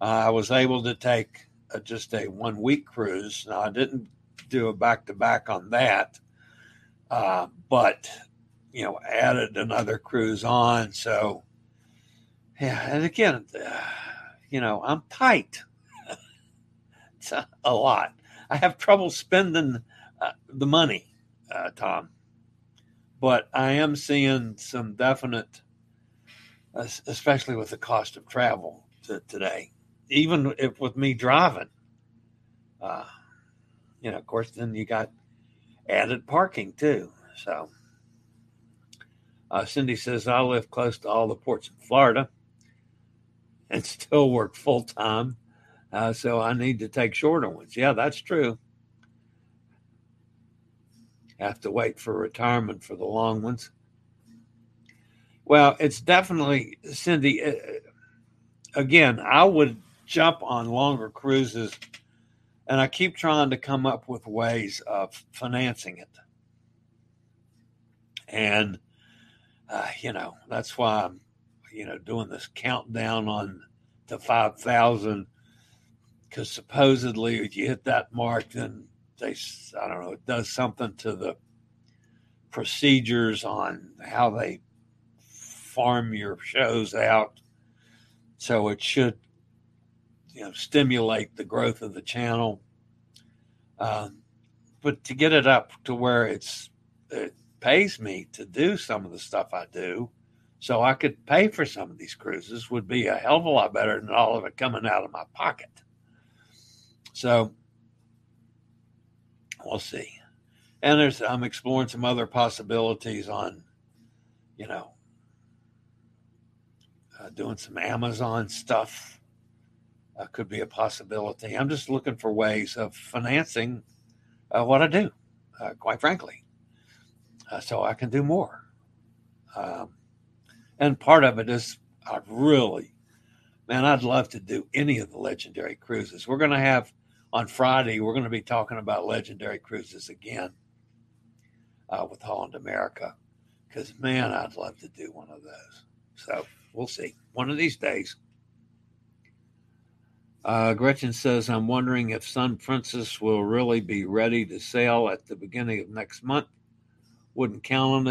I was able to take just a 1-week cruise. Now, I didn't do a back-to-back on that, but added another cruise on. So yeah, and again, I'm tight. It's a lot. I have trouble spending the money, Tom, but I am seeing some definite, especially with the cost of travel today, even if with me driving. Of course, then you got added parking too. So Cindy says, I live close to all the ports in Florida and still work full time. So I need to take shorter ones. Yeah, that's true. Have to wait for retirement for the long ones. Well, it's definitely, Cindy, again, I would jump on longer cruises. And I keep trying to come up with ways of financing it. And, that's why I'm, doing this countdown on to 5,000. Because supposedly if you hit that mark, then it does something to the procedures on how they farm your shows out. So it should stimulate the growth of the channel. But to get it up to where it pays me to do some of the stuff I do, so I could pay for some of these cruises, would be a hell of a lot better than all of it coming out of my pocket. So we'll see. And I'm exploring some other possibilities on, doing some Amazon stuff. Could be a possibility. I'm just looking for ways of financing what I do, quite frankly, so I can do more. And part of it is I'd love to do any of the legendary cruises. We're going to have, on Friday, we're going to be talking about legendary cruises again with Holland America, because, man, I'd love to do one of those. So we'll see. One of these days. Gretchen says, I'm wondering if Sun Princess will really be ready to sail at the beginning of next month. Wouldn't count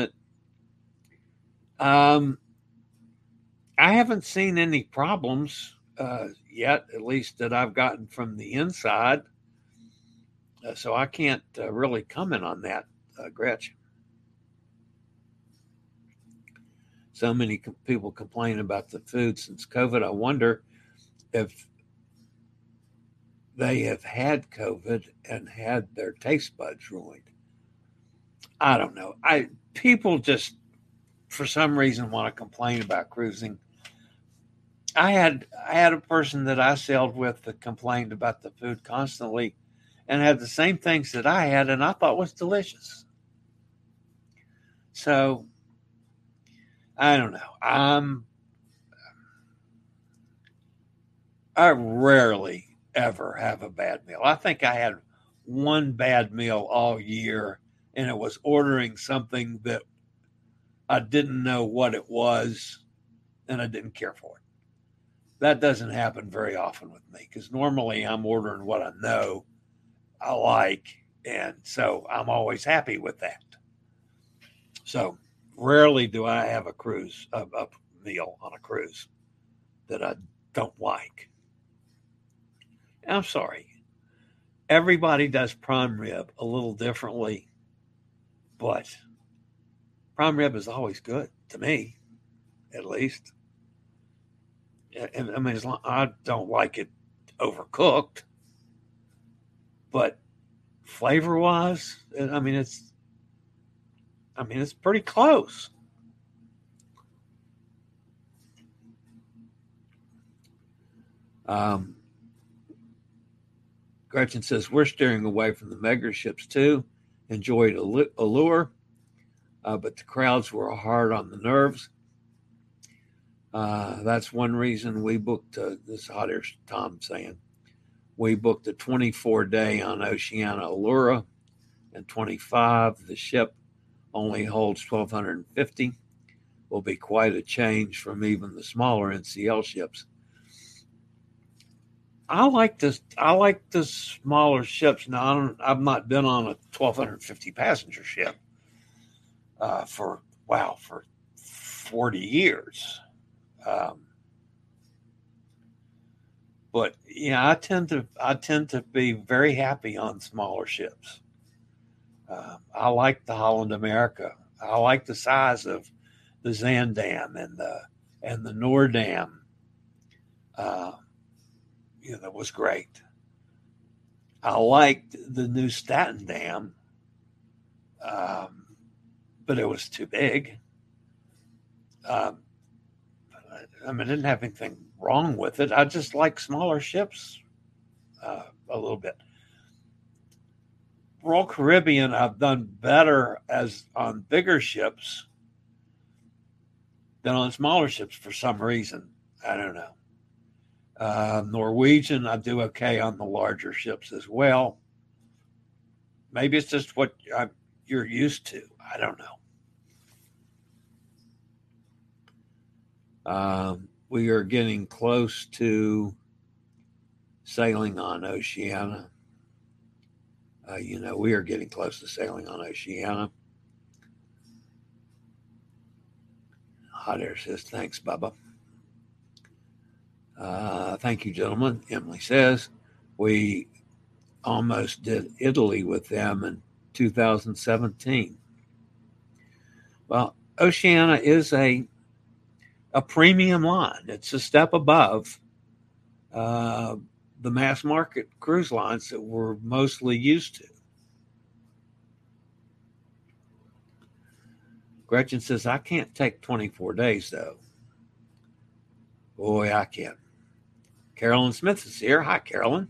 on it. I haven't seen any problems yet, at least that I've gotten from the inside. So I can't really comment on that, Gretchen. So many people complain about the food since COVID. I wonder if they have had COVID and had their taste buds ruined. I don't know. People just, for some reason, want to complain about cruising. I had a person that I sailed with that complained about the food constantly and had the same things that I had and I thought was delicious. So, I don't know. I rarely ever have a bad meal. I think I had one bad meal all year, and it was ordering something that I didn't know what it was, and I didn't care for it. That doesn't happen very often with me because normally I'm ordering what I know I like. And so I'm always happy with that. So rarely do I have a cruise, a meal on a cruise that I don't like. I'm sorry. Everybody does prime rib a little differently, but prime rib is always good to me, at least. I mean, as long, I don't like it overcooked, but flavor-wise, I mean, it's pretty close. Gretchen says, we're steering away from the mega ships too. Enjoyed Allure, but the crowds were hard on the nerves. That's one reason we booked, this hot air Tom saying, we booked a 24-day on Oceania Allura and 25. The ship only holds 1,250. Will be quite a change from even the smaller NCL ships. I like the smaller ships. Now, I've not been on a 1,250 passenger ship for 40 years. But yeah, I tend to be very happy on smaller ships. I like the Holland America. I like the size of the Zandam and the Noordam. That was great. I liked the new Statendam, but it was too big. I didn't have anything wrong with it. I just like smaller ships a little bit. Royal Caribbean, I've done better as on bigger ships than on smaller ships for some reason. I don't know. Norwegian, I do okay on the larger ships as well. Maybe it's just what you're used to. I don't know. We are getting close to sailing on Oceania. We are getting close to sailing on Oceania. Hot Air says, thanks, Bubba. Thank you, gentlemen. Emily says, we almost did Italy with them in 2017. Well, Oceania is a premium line. It's a step above the mass market cruise lines that we're mostly used to. Gretchen says, I can't take 24 days, though. Boy, I can. Carolyn Smith is here. Hi, Carolyn.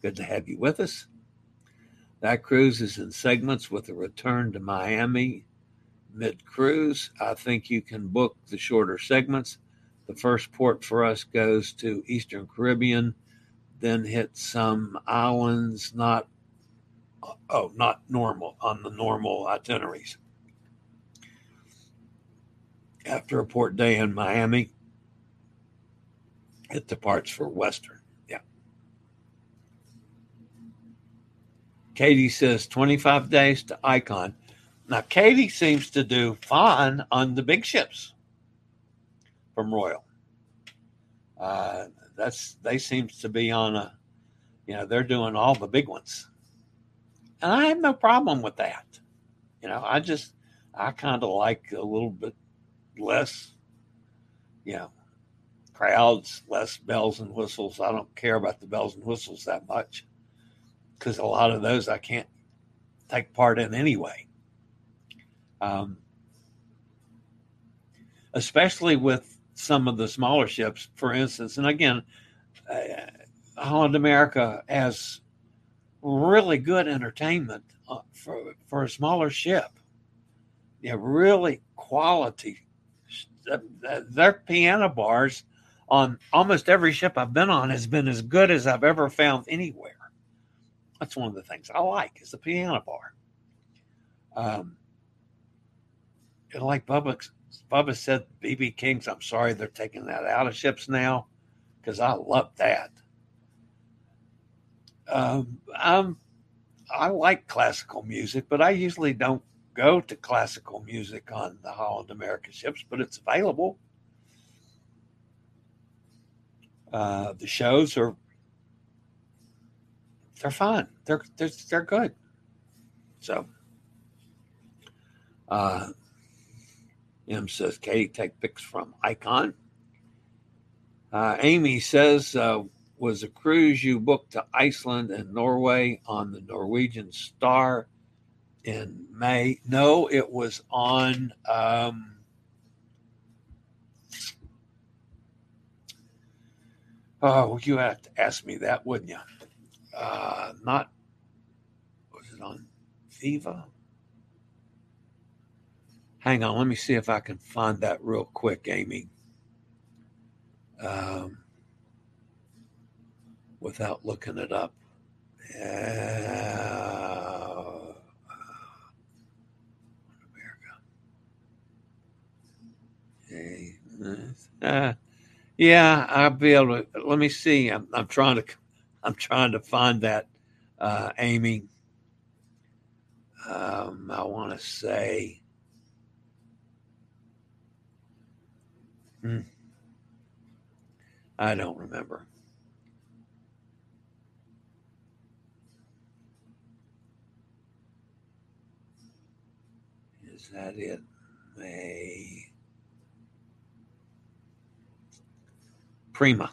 Good to have you with us. That cruise is in segments with a return to Miami mid-cruise. I think you can book the shorter segments. The first port for us goes to Eastern Caribbean, then hit some islands not on the normal itineraries. After a port day in Miami, it departs for Western. Yeah. Katie says 25 days to Icon. Now, Katie seems to do fine on the big ships from Royal. They seems to be on they're doing all the big ones. And I have no problem with that. I kind of like a little bit less, crowds, less bells and whistles. I don't care about the bells and whistles that much because a lot of those I can't take part in anyway. Especially with some of the smaller ships, for instance. And again, Holland America has really good entertainment for a smaller ship. Yeah, really quality. Their piano bars on almost every ship I've been on has been as good as I've ever found anywhere. That's one of the things I like is the piano bar. And like Bubba Bubba said B.B. Kings, I'm sorry they're taking that out of ships now because I love that. I like classical music, but I usually don't go to classical music on the Holland America ships, but it's available. The shows are, they're fun. They're good. So, M says, Katie, take pics from Icon. Amy says, was a cruise you booked to Iceland and Norway on the Norwegian Star in May? No, it was on oh, you have to ask me that, wouldn't you? Not, was it on Viva? Hang on, let me see if I can find that real quick, Amy. Without looking it up. America. Yeah, I'll be able to. Let me see. I'm trying to find that, Amy. I want to say. I don't remember. Is that it? May. Prima.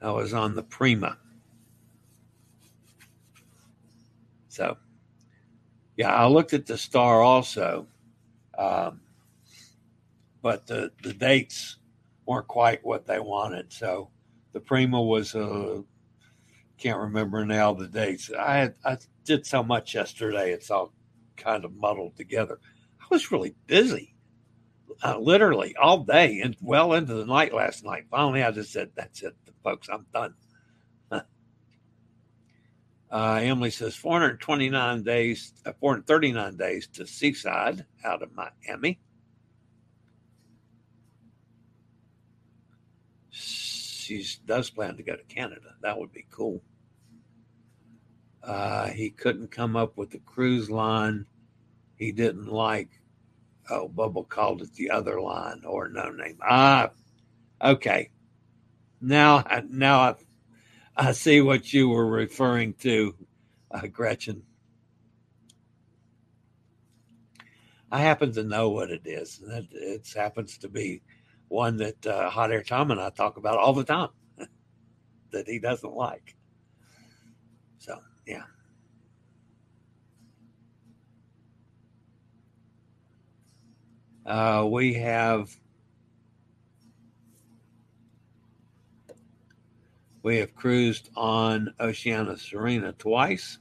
I was on the Prima. So, yeah, I looked at the Star also, but the dates weren't quite what they wanted. So the Prima was a, can't remember now the dates. I did so much yesterday, it's all kind of muddled together. I was really busy, literally all day and well into the night last night. Finally, I just said, that's it, folks, I'm done. Emily says, 439 days to Seaside out of Miami. She does plan to go to Canada. That would be cool. He couldn't come up with the cruise line he didn't like. Oh, Bubba called it the other line or no name. Okay. Now I see what you were referring to, Gretchen. I happen to know what it is. And it happens to be one that Hot Air Tom and I talk about all the time that he doesn't like. So, yeah. We have cruised on Oceana Serena twice.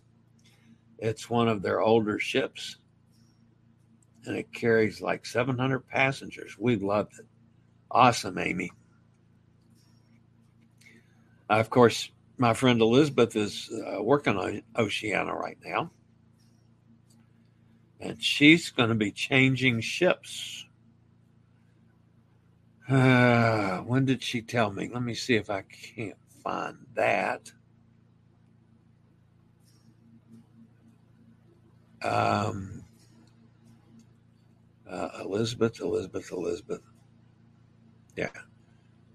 It's one of their older ships, and it carries like 700 passengers. We loved it. Awesome, Amy. Of course, my friend Elizabeth is working on Oceana right now. And she's going to be changing ships. When did she tell me? Let me see if I can't find that. Elizabeth. Yeah.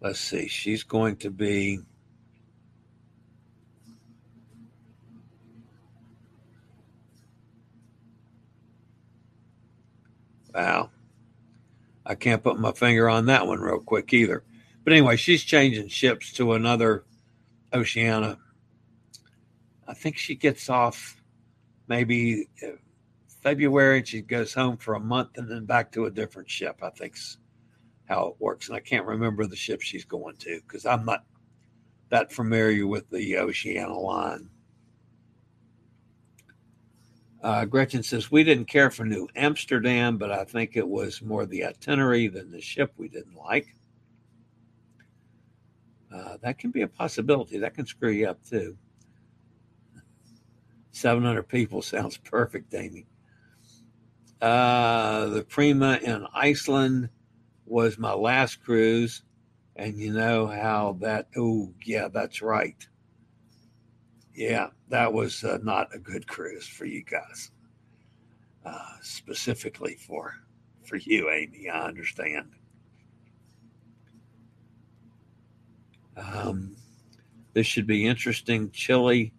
Let's see. She's going to be... Wow. I can't put my finger on that one real quick either. But anyway, she's changing ships to another Oceana. I think she gets off maybe February and she goes home for a month and then back to a different ship, I think's how it works. And I can't remember the ship she's going to because I'm not that familiar with the Oceana line. Gretchen says, we didn't care for New Amsterdam, but I think it was more the itinerary than the ship we didn't like. That can be a possibility. That can screw you up, too. 700 people sounds perfect, Amy. The Prima in Iceland was my last cruise. And you know how that, oh, yeah, that's right. Yeah, that was not a good cruise for you guys. Specifically for you, Amy, I understand. This should be interesting. Chili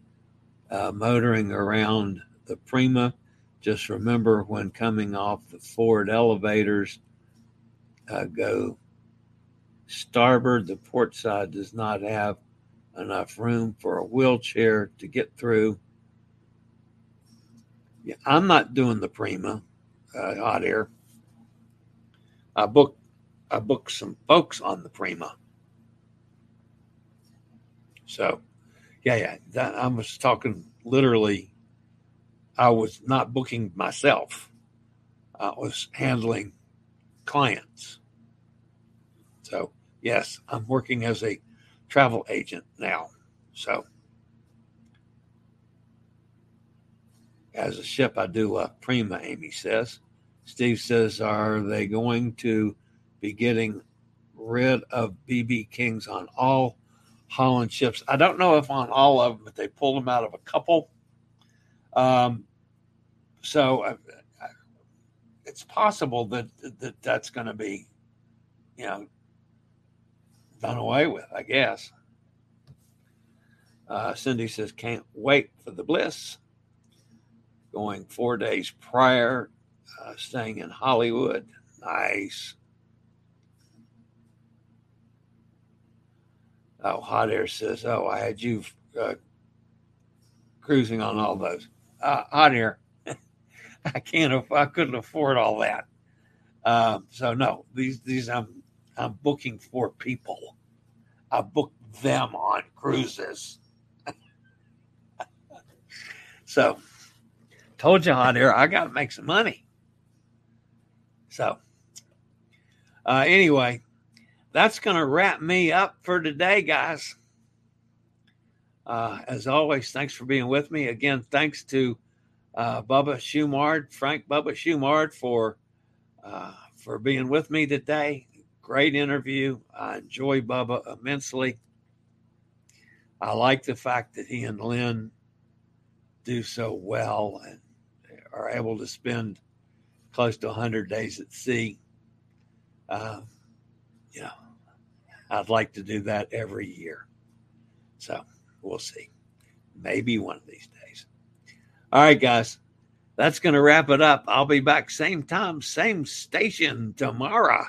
motoring around the Prima. Just remember when coming off the forward elevators, go starboard. The port side does not have enough room for a wheelchair to get through. Yeah, I'm not doing the Prima hot air. I booked some folks on the Prima. So, yeah. I was talking literally. I was not booking myself. I was handling clients. So, yes, I'm working as a travel agent now. So, as a ship, I do a Prima, Amy says. Steve says, are they going to be getting rid of B.B. Kings on all Holland ships? I don't know if on all of them, but they pulled them out of a couple. So it's possible that that's going to be, done away with, I guess. Cindy says, can't wait for the Bliss. Going 4 days prior, staying in Hollywood. Nice. Oh, Hot Air says, I had you cruising on all those. Hot Air, I couldn't afford all that. So no, these I'm booking for people. I booked them on cruises. So, told you, Hot Air, I got to make some money. So, anyway, that's going to wrap me up for today, guys. As always, thanks for being with me. Again, thanks to Bubba Shumard, Frank "Bubba" Shumard, for being with me today. Great interview. I enjoy Bubba immensely. I like the fact that he and Lynn do so well and are able to spend close to 100 days at sea. I'd like to do that every year. So we'll see. Maybe one of these days. All right, guys. That's going to wrap it up. I'll be back same time, same station tomorrow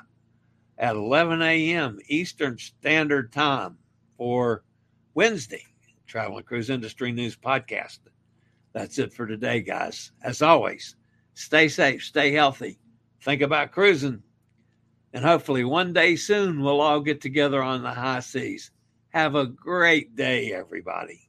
at 11 a.m. Eastern Standard Time for Wednesday Travel and Cruise Industry News Podcast. That's it for today, guys. As always, stay safe, stay healthy, think about cruising, and hopefully one day soon we'll all get together on the high seas. Have a great day, everybody.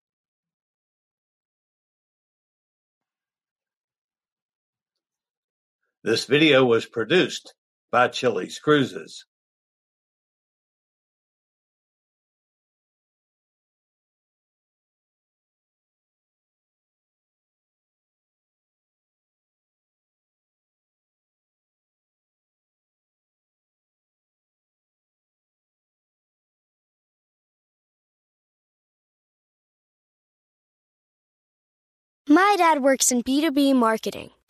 This video was produced by Chili's Cruises. My dad works in B2B marketing,